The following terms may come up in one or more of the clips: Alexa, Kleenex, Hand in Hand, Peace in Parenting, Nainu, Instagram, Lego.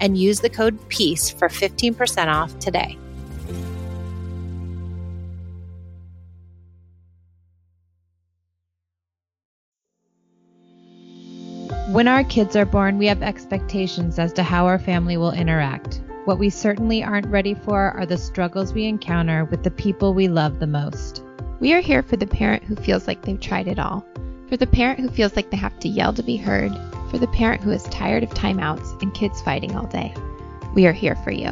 and use the code PEACE for 15% off today. When our kids are born, we have expectations as to how our family will interact. What we certainly aren't ready for are the struggles we encounter with the people we love the most. We are here for the parent who feels like they've tried it all, for the parent who feels like they have to yell to be heard, for the parent who is tired of timeouts and kids fighting all day. We are here for you.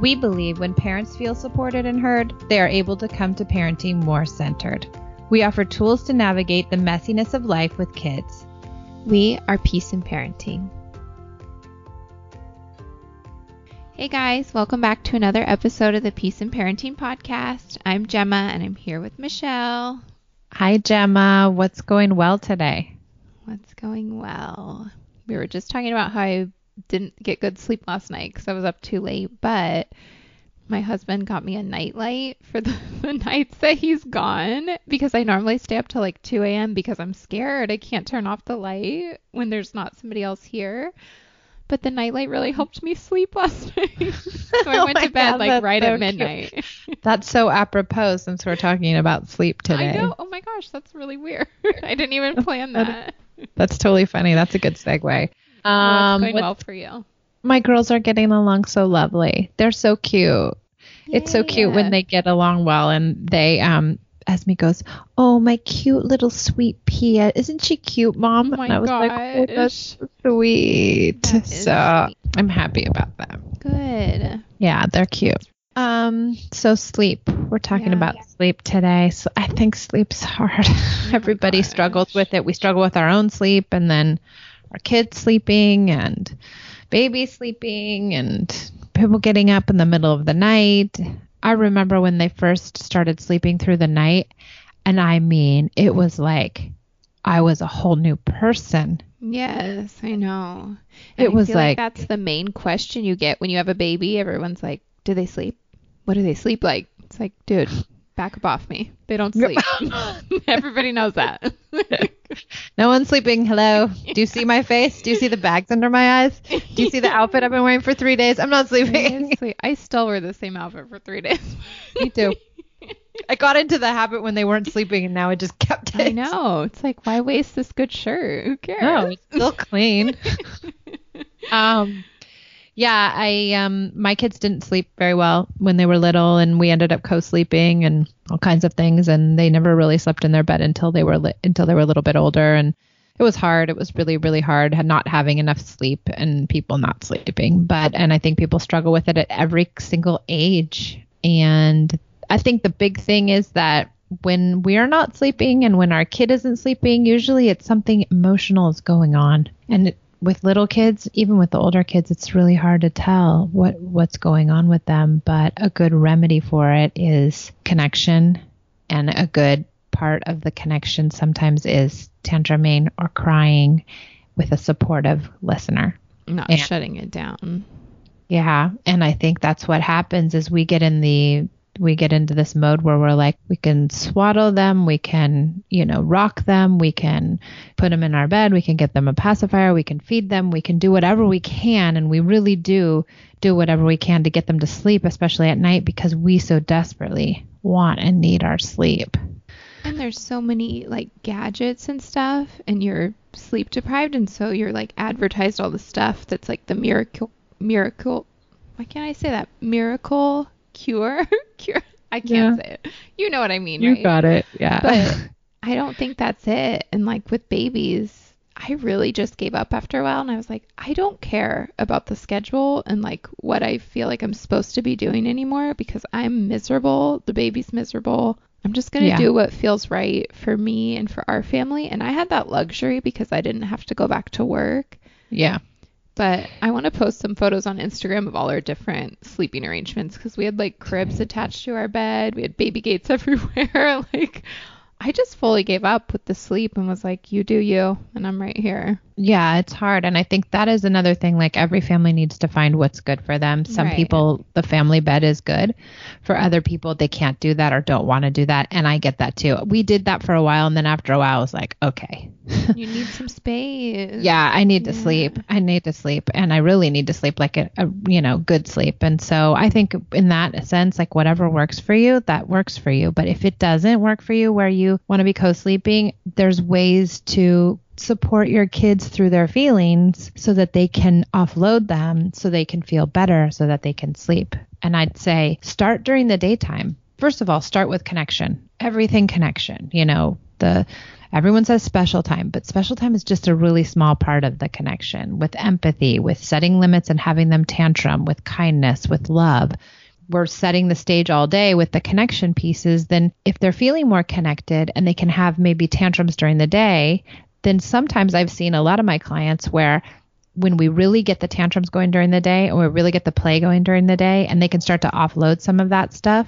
We believe when parents feel supported and heard, they are able to come to parenting more centered. We offer tools to navigate the messiness of life with kids. We are Peace in Parenting. Hey guys, welcome back to another episode of the Peace in Parenting podcast. I'm Gemma and I'm here with Michelle. Hi Gemma, what's going well today? What's going well? We were just talking about how I didn't get good sleep last night because I was up too late, but my husband got me a nightlight for the nights that he's gone because I normally stay up till like 2 a.m. because I'm scared. I can't turn off the light when there's not somebody else here. But the nightlight really helped me sleep last night. So I went to bed right at midnight. That's so apropos since we're talking about sleep today. I know. Oh my gosh, that's really weird. I didn't even plan that. That's totally funny. That's a good segue. What's going well for you? My girls are getting along so lovely. They're so cute. Yeah. It's so cute when they get along well, and they Esme goes, "Oh, my cute little sweet Pia. Isn't she cute, Mom?" Oh, and I was like, "Oh, that's so sweet." So I'm happy about that. Good. Yeah, they're cute. So sleep. We're talking about sleep today. So I think sleep's hard. Oh Everybody struggles with it. We struggle with our own sleep, and then our kids sleeping, and baby sleeping, and people getting up in the middle of the night. I remember when they first started sleeping through the night, and I mean, it was like I was a whole new person. Yes, I know. And it was like that's the main question you get when you have a baby. Everyone's like, "Do they sleep? What do they sleep like?" It's like, dude, back up off me. They don't sleep. Everybody knows that. No one's sleeping. Hello. Do you see my face? Do you see the bags under my eyes? Do you see the outfit I've been wearing for 3 days? I'm not sleeping. I still wear the same outfit for 3 days. Me too. I got into the habit when they weren't sleeping, and now I just kept it. I know. It's like, why waste this good shirt? Who cares? No, it's still clean. Yeah, my kids didn't sleep very well when they were little, and we ended up co-sleeping and all kinds of things, and they never really slept in their bed until they were a little bit older, and it was hard. It was really, really hard not having enough sleep and people not sleeping. And I think people struggle with it at every single age. And I think the big thing is that when we are not sleeping and when our kid isn't sleeping, usually it's something emotional is going on. And with little kids, even with the older kids, it's really hard to tell what's going on with them. But a good remedy for it is connection. And a good part of the connection sometimes is tantruming or crying with a supportive listener. Not shutting it down. Yeah. And I think that's what happens is we get into this mode where we're like, we can swaddle them, we can, rock them, we can put them in our bed, we can get them a pacifier, we can feed them, we can do whatever we can. And we really do whatever we can to get them to sleep, especially at night, because we so desperately want and need our sleep. And there's so many gadgets and stuff, and you're sleep deprived. And so you're advertised all the stuff that's like the miracle. Why can't I say that? Miracle cure. I can't say it. You know what I mean, right? You got it. Yeah. But I don't think that's it. And like with babies, I really just gave up after a while. And I was like, I don't care about the schedule and like what I feel like I'm supposed to be doing anymore because I'm miserable. The baby's miserable. I'm just going to do what feels right for me and for our family. And I had that luxury because I didn't have to go back to work. Yeah. But I want to post some photos on Instagram of all our different sleeping arrangements because we had like cribs attached to our bed. We had baby gates everywhere. Like I just fully gave up with the sleep and was like, you do you. And I'm right here. Yeah, it's hard. And I think that is another thing. Like every family needs to find what's good for them. Some people, the family bed is good. For other people, they can't do that or don't want to do that. And I get that too. We did that for a while. And then after a while, I was like, okay. You need some space. Yeah, I need to sleep. I need to sleep. And I really need to sleep like a, you know, good sleep. And so I think in that sense, like whatever works for you, that works for you. But if it doesn't work for you where you want to be co-sleeping, there's ways to support your kids through their feelings so that they can offload them, so they can feel better, so that they can sleep. And I'd say start during the daytime. First of all, start with connection. Everything connection, you know, everyone says special time, but special time is just a really small part of the connection with empathy, with setting limits and having them tantrum, with kindness, with love. We're setting the stage all day with the connection pieces. Then if they're feeling more connected and they can have maybe tantrums during the day, then sometimes I've seen a lot of my clients where when we really get the tantrums going during the day or we really get the play going during the day and they can start to offload some of that stuff,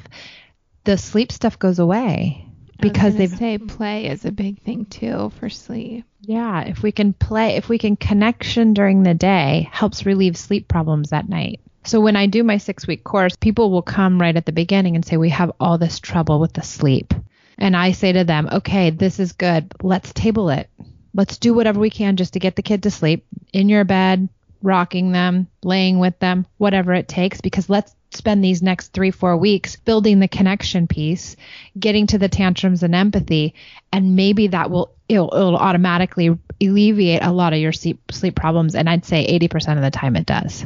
the sleep stuff goes away. Because they say play is a big thing too for sleep. Yeah. If we can play, if we can connection during the day helps relieve sleep problems at night. So when I do my 6-week course, people will come right at the beginning and say, we have all this trouble with the sleep. And I say to them, okay, this is good. Let's table it. Let's do whatever we can just to get the kid to sleep in your bed, rocking them, laying with them, whatever it takes, because let's spend these next 3-4 weeks building the connection piece, getting to the tantrums and empathy, and maybe that will it'll automatically alleviate a lot of your sleep problems. And I'd say 80% of the time it does.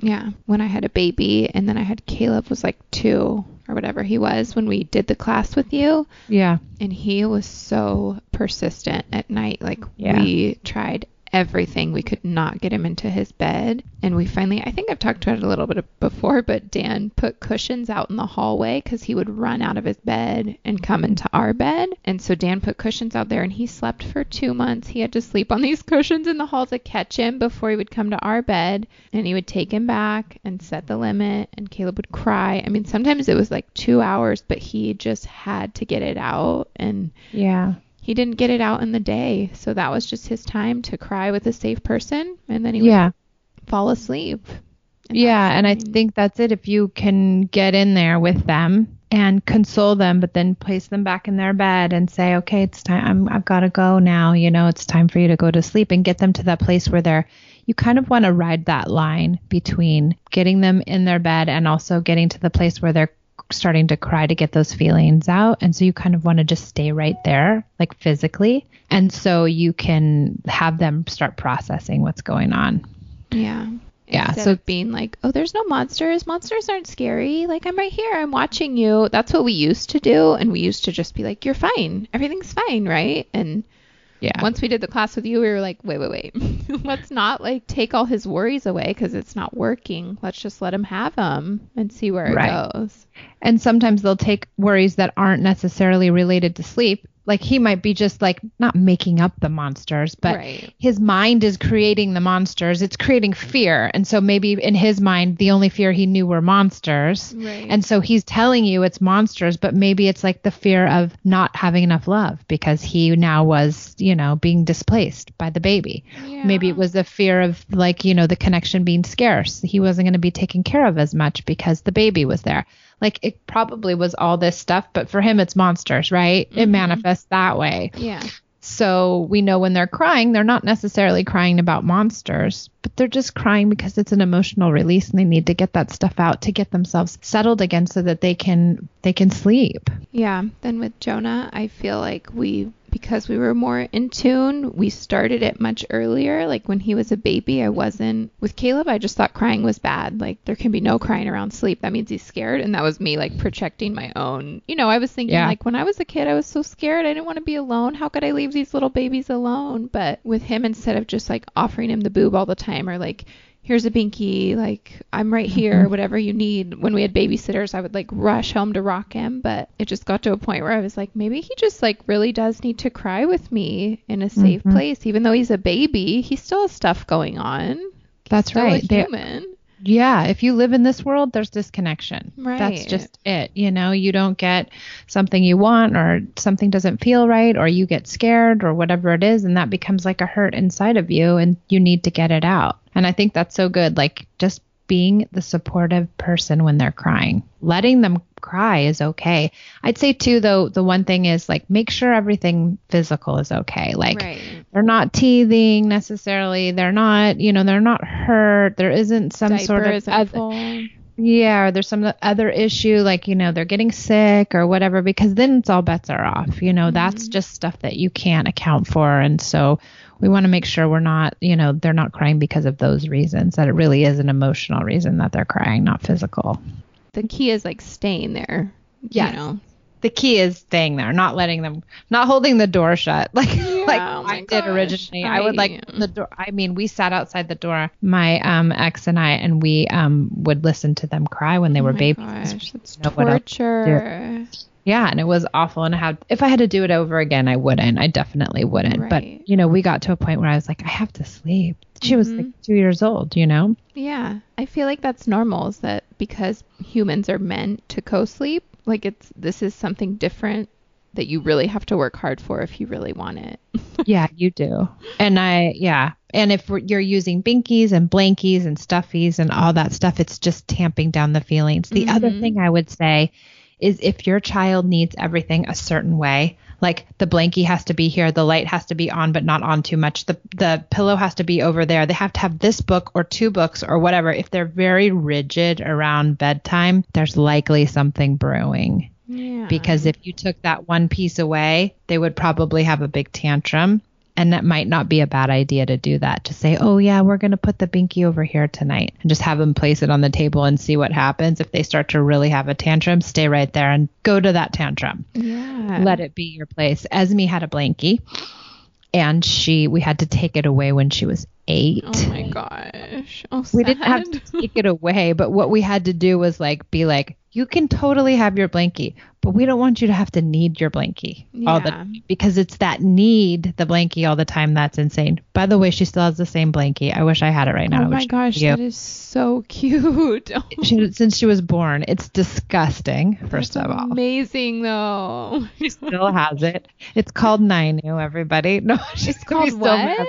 Yeah. When I had a baby and then I had Caleb was like 2 or whatever he was when we did the class with you. Yeah. And he was so persistent at night. Like we tried everything. We could not get him into his bed. And we finally, I think I've talked about it a little bit before, but Dan put cushions out in the hallway because he would run out of his bed and come into our bed. And so Dan put cushions out there and he slept for 2 months. He had to sleep on these cushions in the hall to catch him before he would come to our bed. And he would take him back and set the limit. And Caleb would cry. I mean, sometimes it was like 2 hours, but he just had to get it out. And he didn't get it out in the day. So that was just his time to cry with a safe person. And then he would fall asleep. And and I think that's it. If you can get in there with them and console them, but then place them back in their bed and say, okay, it's time. I've got to go now. You know, it's time for you to go to sleep, and get them to that place where you kind of want to ride that line between getting them in their bed and also getting to the place where they're starting to cry to get those feelings out. And so you kind of want to just stay right there, like physically. And so you can have them start processing what's going on. Yeah. Yeah. Instead of being like, oh, there's no monsters. Monsters aren't scary. Like, I'm right here. I'm watching you. That's what we used to do. And we used to just be like, you're fine. Everything's fine. Right. And once we did the class with you, we were like, wait, let's not like take all his worries away because it's not working. Let's just let him have them and see where it goes. And sometimes they'll take worries that aren't necessarily related to sleep. Like he might be just like not making up the monsters, but his mind is creating the monsters. It's creating fear. And so maybe in his mind, the only fear he knew were monsters. Right. And so he's telling you it's monsters, but maybe it's like the fear of not having enough love because he now was, you know, being displaced by the baby. Yeah. Maybe it was the fear of like, you know, the connection being scarce. He wasn't going to be taken care of as much because the baby was there. Like it probably was all this stuff, but for him, it's monsters, right? Mm-hmm. It manifests that way. Yeah. So we know when they're crying, they're not necessarily crying about monsters, but they're just crying because it's an emotional release and they need to get that stuff out to get themselves settled again so that they can sleep. Yeah. Then with Jonah, I feel like we because we were more in tune. We started it much earlier. Like when he was a baby, I wasn't. With Caleb, I just thought crying was bad. Like there can be no crying around sleep. That means he's scared. And that was me like protecting my own. You know, I was thinking like when I was a kid, I was so scared. I didn't want to be alone. How could I leave these little babies alone? But with him, instead of just like offering him the boob all the time or like, here's a binky, like, I'm right here, whatever you need. When we had babysitters, I would, like, rush home to rock him, but it just got to a point where I was like, maybe he just, like, really does need to cry with me in a safe place. Even though he's a baby, he still has stuff going on. That's right. He's still a human. Yeah, if you live in this world, there's disconnection. Right. That's just it. You know, you don't get something you want or something doesn't feel right or you get scared or whatever it is. And that becomes like a hurt inside of you and you need to get it out. And I think that's so good. Like just being the supportive person when they're crying, letting them cry is okay. I'd say too, though, the one thing is like, make sure everything physical is okay. Like they're not teething necessarily. They're not, you know, they're not hurt. There isn't some diaper sort of, or there's some other issue, like, you know, they're getting sick or whatever, because then it's all bets are off, you know, that's just stuff that you can't account for. And so we want to make sure we're not, you know, they're not crying because of those reasons, that it really is an emotional reason that they're crying, not physical. The key is like staying there. Yeah. You know? The key is staying there, not letting them, not holding the door shut. Like, originally, I would like the door. I mean, we sat outside the door, my ex and I, and we would listen to them cry when they were babies. Gosh, that's torture. Yeah. And it was awful. And if I had to do it over again, I wouldn't. I definitely wouldn't. Right. But, you know, we got to a point where I was like, I have to sleep. She was like 2 years old, you know? Yeah. I feel like that's normal, is that because humans are meant to co-sleep, like this is something different that you really have to work hard for if you really want it. Yeah, you do. And And if you're using binkies and blankies and stuffies and all that stuff, it's just tamping down the feelings. The other thing I would say is if your child needs everything a certain way, like the blankie has to be here, the light has to be on, but not on too much. The pillow has to be over there. They have to have this book or two books or whatever. If they're very rigid around bedtime, there's likely something brewing. Yeah. Because if you took that one piece away, they would probably have a big tantrum. And that might not be a bad idea to do that, to say, oh, yeah, we're going to put the binky over here tonight and just have them place it on the table and see what happens. If they start to really have a tantrum, stay right there and go to that tantrum. Yeah. Let it be your place. Esme had a blankie and we had to take it away when she was 8. Oh, my gosh. Oh, we didn't have to take it away. But what we had to do was like be like, you can totally have your blankie, but we don't want you to have to need your blankie all the time, because it's that need the blankie all the time. That's insane. By the way, she still has the same blankie. I wish I had it right now. Oh my gosh, that is so cute. Since she was born, it's disgusting. First of all, amazing though. She still has it. It's called Nainu. Everybody, no, it's called what?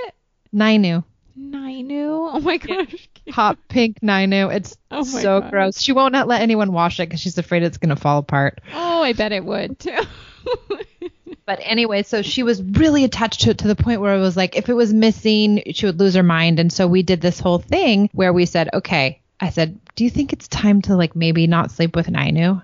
Nainu. Nainu. Oh my gosh. Hot pink Nainu. It's so gross. She won't let anyone wash it because she's afraid it's going to fall apart. Oh, I bet it would too. But anyway, so she was really attached to it to the point where it was like, if it was missing, she would lose her mind. And so we did this whole thing where we said, okay, I said, do you think it's time to like maybe not sleep with Nainu?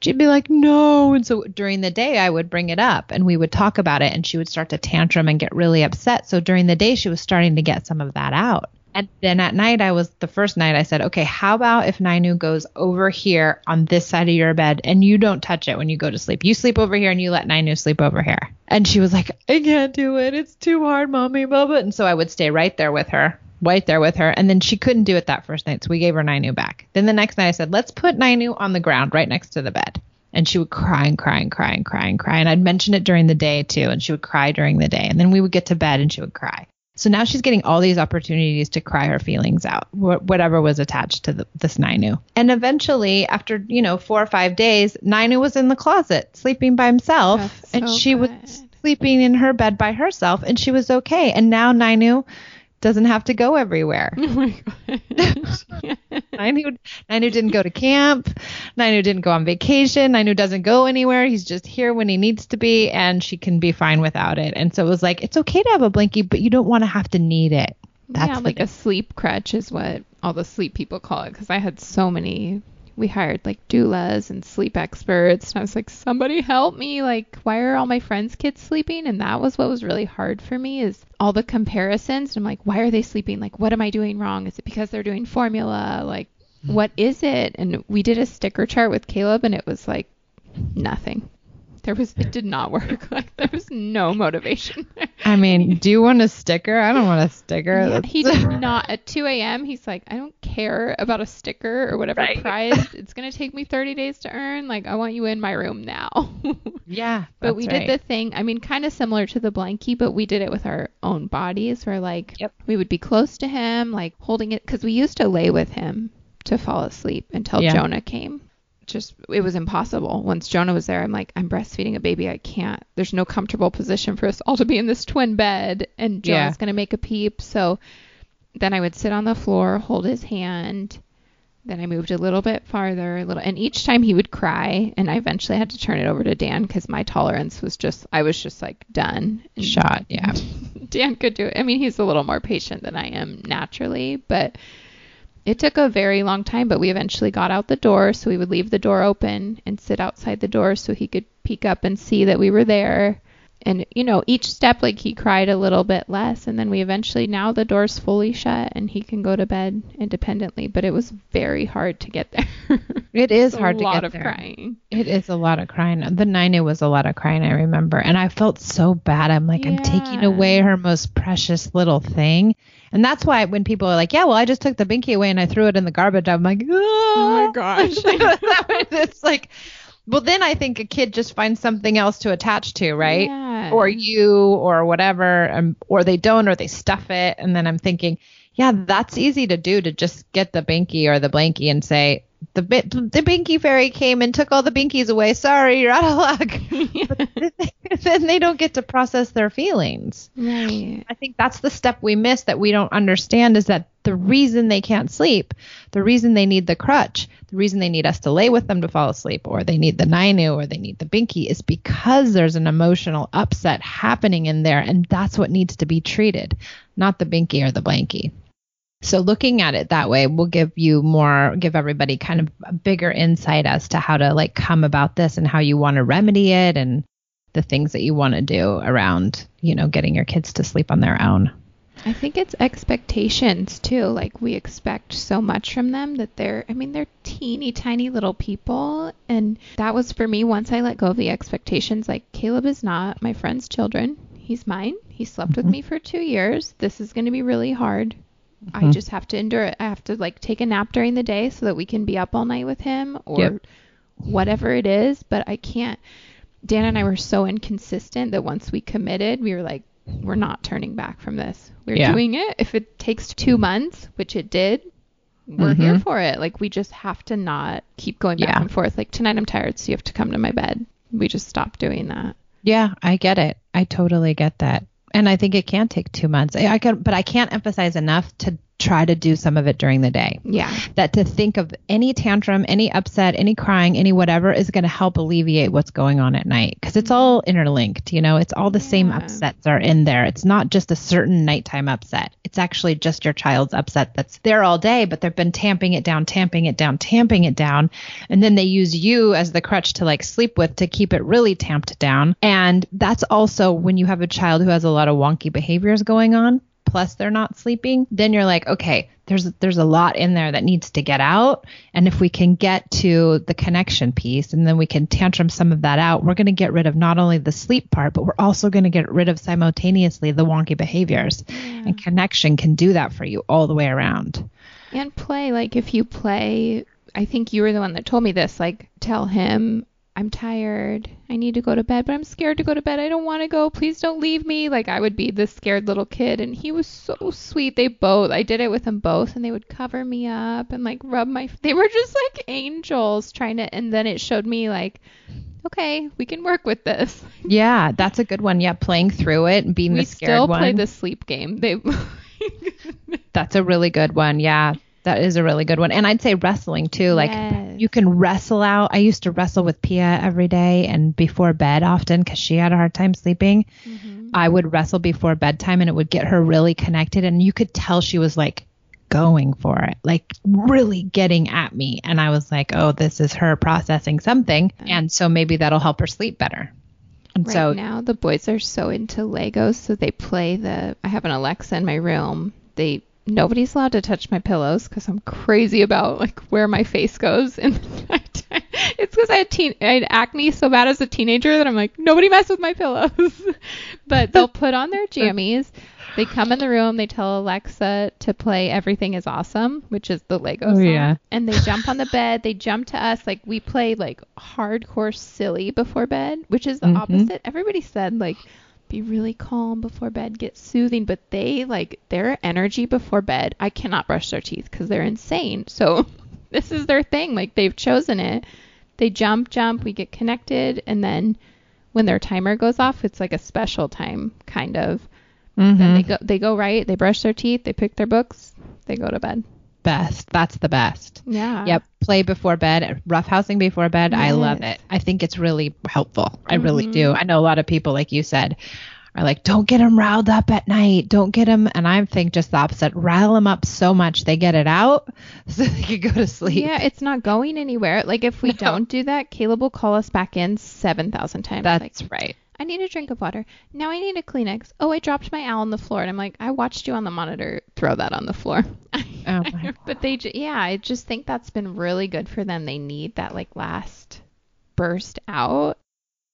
She'd be like, no. And so during the day, I would bring it up and we would talk about it and she would start to tantrum and get really upset. So during the day, she was starting to get some of that out. And then at night, the first night I said, okay, how about if Nainu goes over here on this side of your bed and you don't touch it when you go to sleep? You sleep over here and you let Nainu sleep over here. And she was like, I can't do it. It's too hard, mommy, blah, blah. And so I would stay right there with her. And then she couldn't do it that first night. So we gave her Nainu back. Then the next night I said, let's put Nainu on the ground right next to the bed. And she would cry and cry and cry and cry and cry. And I'd mention it during the day too. And she would cry during the day. And then we would get to bed and she would cry. So now she's getting all these opportunities to cry her feelings out, whatever was attached to this Nainu. And eventually, after, you know, 4 or 5 days, Nainu was in the closet sleeping by himself. That's so and she good. Was sleeping in her bed by herself and she was okay. And now Nainu doesn't have to go everywhere. Oh my gosh. Nainu didn't go to camp. Nainu didn't go on vacation. Nainu doesn't go anywhere. He's just here when he needs to be, and she can be fine without it. And so it was like, it's okay to have a blankie, but you don't want to have to need it. That's like a sleep crutch is what all the sleep people call it, because I had so many we hired like doulas and sleep experts. And I was like, somebody help me. Like, why are all my friends' kids sleeping? And that was what was really hard for me, is all the comparisons. And I'm like, why are they sleeping? Like, what am I doing wrong? Is it because they're doing formula? Like, what is it? And we did a sticker chart with Caleb, and it was like nothing. It did not work. Like, there was no motivation. I mean, do you want a sticker? I don't want a sticker. Yeah, he did not. At 2 a.m., he's like, I don't care about a sticker or whatever prize. It's going to take me 30 days to earn. Like, I want you in my room now. Yeah. But we did the thing, I mean, kind of similar to the blankie, but we did it with our own bodies, where like we would be close to him, like holding it, because we used to lay with him to fall asleep until Jonah came. Just, it was impossible. Once Jonah was there, I'm like, I'm breastfeeding a baby. I can't. There's no comfortable position for us all to be in this twin bed, and Jonah's going to make a peep. So then I would sit on the floor, hold his hand. Then I moved a little bit farther, and each time he would cry, and I eventually had to turn it over to Dan, because my tolerance was just, I was just like done. And shot. Yeah. Dan could do it. I mean, he's a little more patient than I am naturally, but it took a very long time, but we eventually got out the door. So we would leave the door open and sit outside the door so he could peek up and see that we were there. And, you know, each step, like, he cried a little bit less. And then we eventually, now the door's fully shut and he can go to bed independently. But it was very hard to get there. It is hard to get there. A lot of crying. It is a lot of crying. The 9A was a lot of crying, I remember. And I felt so bad. I'm like, I'm taking away her most precious little thing. And that's why when people are like, yeah, well, I just took the binky away and I threw it in the garbage, I'm like, oh my gosh. It's like, well, then I think a kid just finds something else to attach to, right? Yeah. Or you or whatever, or they don't, or they stuff it. And then I'm thinking, yeah, that's easy to do, to just get the binky or the blankie and say, the binky fairy came and took all the binkies away. Sorry, you're out of luck. But then they don't get to process their feelings. Right. I think that's the step we miss, that we don't understand, is that the reason they can't sleep, the reason they need the crutch, the reason they need us to lay with them to fall asleep, or they need the Nainu, or they need the binky, is because there's an emotional upset happening in there, and that's what needs to be treated, not the binky or the blankie. So looking at it that way will give everybody kind of a bigger insight as to how to like come about this and how you want to remedy it and the things that you want to do around, you know, getting your kids to sleep on their own. I think it's expectations too. Like, we expect so much from them that they're teeny tiny little people. And that was for me, once I let go of the expectations, like, Caleb is not my friend's children. He's mine. He slept with me for 2 years. This is going to be really hard. I just have to endure it. I have to like take a nap during the day so that we can be up all night with him or whatever it is. But I can't. Dan and I were so inconsistent that once we committed, we were like, we're not turning back from this. We're doing it. If it takes 2 months, which it did, we're here for it. Like, we just have to not keep going back and forth. Like, tonight I'm tired, so you have to come to my bed. We just stopped doing that. Yeah, I get it. I totally get that. And I think it can take 2 months. But I can't emphasize enough to try to do some of it during the day. Yeah. That to think of any tantrum, any upset, any crying, any whatever is going to help alleviate what's going on at night. Because it's all interlinked, you know, it's all the same upsets are in there. It's not just a certain nighttime upset. It's actually just your child's upset that's there all day, but they've been tamping it down. And then they use you as the crutch to like sleep with to keep it really tamped down. And that's also when you have a child who has a lot of wonky behaviors going on, plus they're not sleeping, then you're like, okay, there's a lot in there that needs to get out. And if we can get to the connection piece and then we can tantrum some of that out, we're going to get rid of not only the sleep part, but we're also going to get rid of simultaneously the wonky behaviors. Yeah. And connection can do that for you all the way around. And play, like if you play, I think you were the one that told me this, like tell him, I'm tired. I need to go to bed, but I'm scared to go to bed. I don't want to go. Please don't leave me. Like, I would be this scared little kid. And he was so sweet. I did it with them both, and they would cover me up and like rub they were just like angels trying to, and then it showed me like, okay, we can work with this. Yeah. That's a good one. Yeah. Playing through it and being the scared one. We still play the sleep game. That's a really good one. Yeah. That is a really good one. And I'd say wrestling too. Like you can wrestle out. I used to wrestle with Pia every day and before bed often because she had a hard time sleeping. I would wrestle before bedtime and it would get her really connected. And you could tell she was like going for it, like really getting at me. And I was like, oh, this is her processing something. And so maybe that'll help her sleep better. And right so now the boys are so into Legos. So they play I have an Alexa in my room. Nobody's allowed to touch my pillows because I'm crazy about like where my face goes in the nighttime. It's because I had acne so bad as a teenager that I'm like, nobody mess with my pillows. But they'll put on their jammies. They come in the room. They tell Alexa to play Everything is Awesome, which is the Lego song. Yeah. And they jump on the bed. They jump to us. Like we play like hardcore silly before bed, which is the opposite. Everybody said like, be really calm before bed, get soothing, but they like their energy before bed. I cannot brush their teeth because they're insane. So this is their thing. Like they've chosen it. They jump, we get connected. And then when their timer goes off, it's like a special time kind of. Then they go right. They brush their teeth. They pick their books. They go to bed. Best. That's the best. Yeah. Yep. Play before bed, roughhousing before bed. Yes. I love it. I think it's really helpful. I really do. I know a lot of people, like you said, are like, don't get them riled up at night. Don't get them. And I think just the opposite. Rile them up so much they get it out so they can go to sleep. Yeah. It's not going anywhere. Like if we don't do that, Caleb will call us back in 7,000 times. That's like, right. I need a drink of water. Now I need a Kleenex. Oh, I dropped my owl on the floor. And I'm like, I watched you on the monitor throw that on the floor. But I just think that's been really good for them. They need that like last burst out.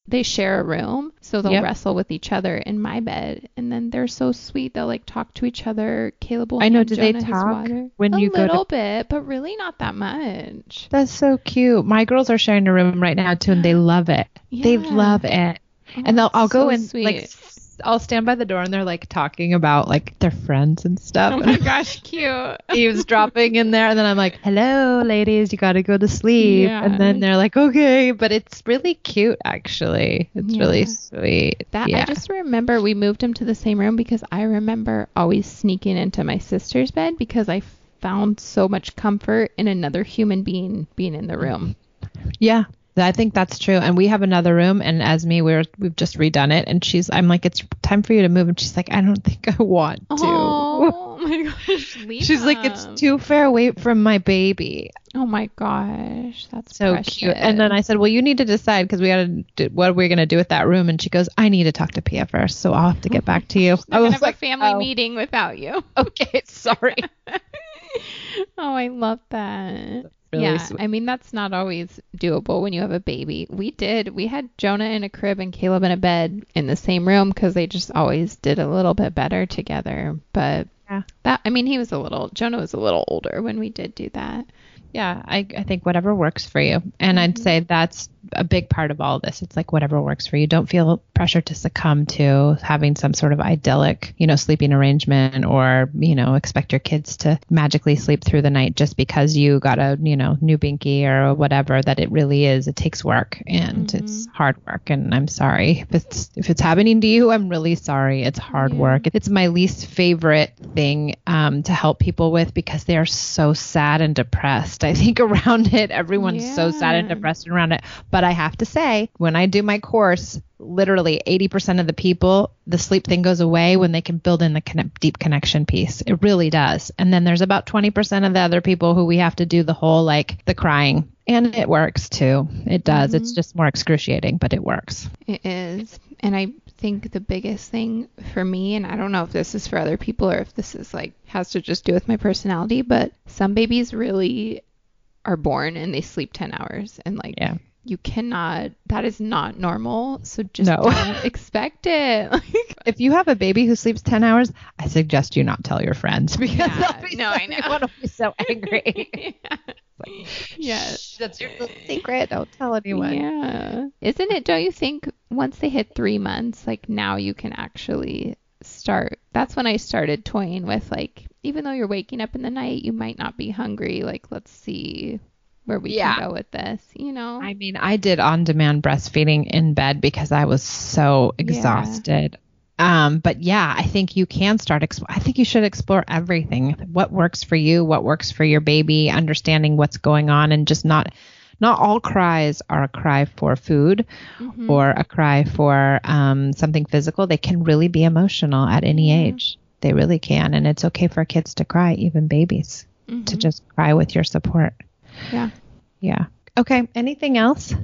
They share a room. So they'll wrestle with each other in my bed. And then they're so sweet. They'll like talk to each other. Caleb will hand Jonah his water. I know. Do they talk when you go to... A little bit, but really not that much. That's so cute. My girls are sharing a room right now too. And they love it. Yeah. They love it. Oh, and I'll go and so like I'll stand by the door and they're like talking about like their friends and stuff. Oh my gosh, cute. Eavesdropping in there. And then I'm like, hello, ladies, you got to go to sleep. Yeah. And then they're like, okay. But it's really cute, actually. It's really sweet. I just remember we moved them to the same room because I remember always sneaking into my sister's bed because I found so much comfort in another human being being in the room. Yeah. I think that's true. And we have another room. And as me, we've just redone it. And I'm like, it's time for you to move. And she's like, I don't think I want to. Oh my gosh. She's like, it's too far away from my baby. Oh my gosh. That's so precious. Cute. And then I said, well, you need to decide because we got to do what we're going to do with that room. And she goes, I need to talk to Pia first. So I'll have to get back to you. I was like, a family meeting without you. Okay. Sorry. Oh, I love that. Really sweet. I mean, that's not always doable when you have a baby. We had Jonah in a crib and Caleb in a bed in the same room because they just always did a little bit better together. But Jonah was a little older when we did do that. Yeah, I think whatever works for you. And I'd say that's a big part of all this. It's like whatever works for you. Don't feel pressure to succumb to having some sort of idyllic, sleeping arrangement or, expect your kids to magically sleep through the night just because you got a, new binky or whatever that it really is. It takes work and it's hard work. And I'm sorry if it's happening to you, I'm really sorry. It's hard work. It's my least favorite thing to help people with because they are so sad and depressed. I think around it, everyone's so sad and depressed around it. But I have to say, when I do my course, literally 80% of the people, the sleep thing goes away when they can build in the deep connection piece. It really does. And then there's about 20% of the other people who we have to do the whole, like the crying. And it works too. It does. It's just more excruciating, but it works. It is. And I think the biggest thing for me, and I don't know if this is for other people or if this is like, has to just do with my personality, but some babies really are born and they sleep 10 hours and like, you cannot, that is not normal. So just don't expect it. If you have a baby who sleeps 10 hours, I suggest you not tell your friends because everyone will be so angry. That's your little secret. Don't tell anyone. Yeah. Isn't it? Don't you think once they hit 3 months, like now you can actually start. That's when I started toying with like, even though you're waking up in the night, you might not be hungry. Like, let's see where we can go with this, I mean, I did on-demand breastfeeding in bed because I was so exhausted. I think you can start. I think you should explore everything. What works for you? What works for your baby? Understanding what's going on and just not all cries are a cry for food or a cry for something physical. They can really be emotional at any age. They really can. And it's okay for kids to cry, even babies, to just cry with your support. Yeah. Yeah. Okay. Anything else?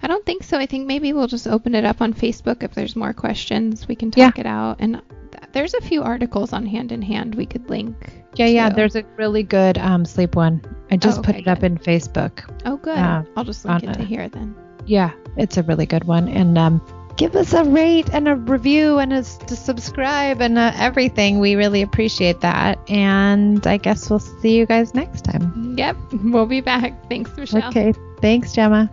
I don't think so. I think maybe we'll just open it up on Facebook. If there's more questions, we can talk it out. And there's a few articles on Hand in Hand we could link. Yeah. There's a really good sleep one. I just put it up in Facebook. Oh, good. I'll just link it to here then. Yeah. It's a really good one. And give us a rate and a review and to subscribe and everything. We really appreciate that. And I guess we'll see you guys next time. Yep. We'll be back. Thanks, Michelle. Okay. Thanks, Gemma.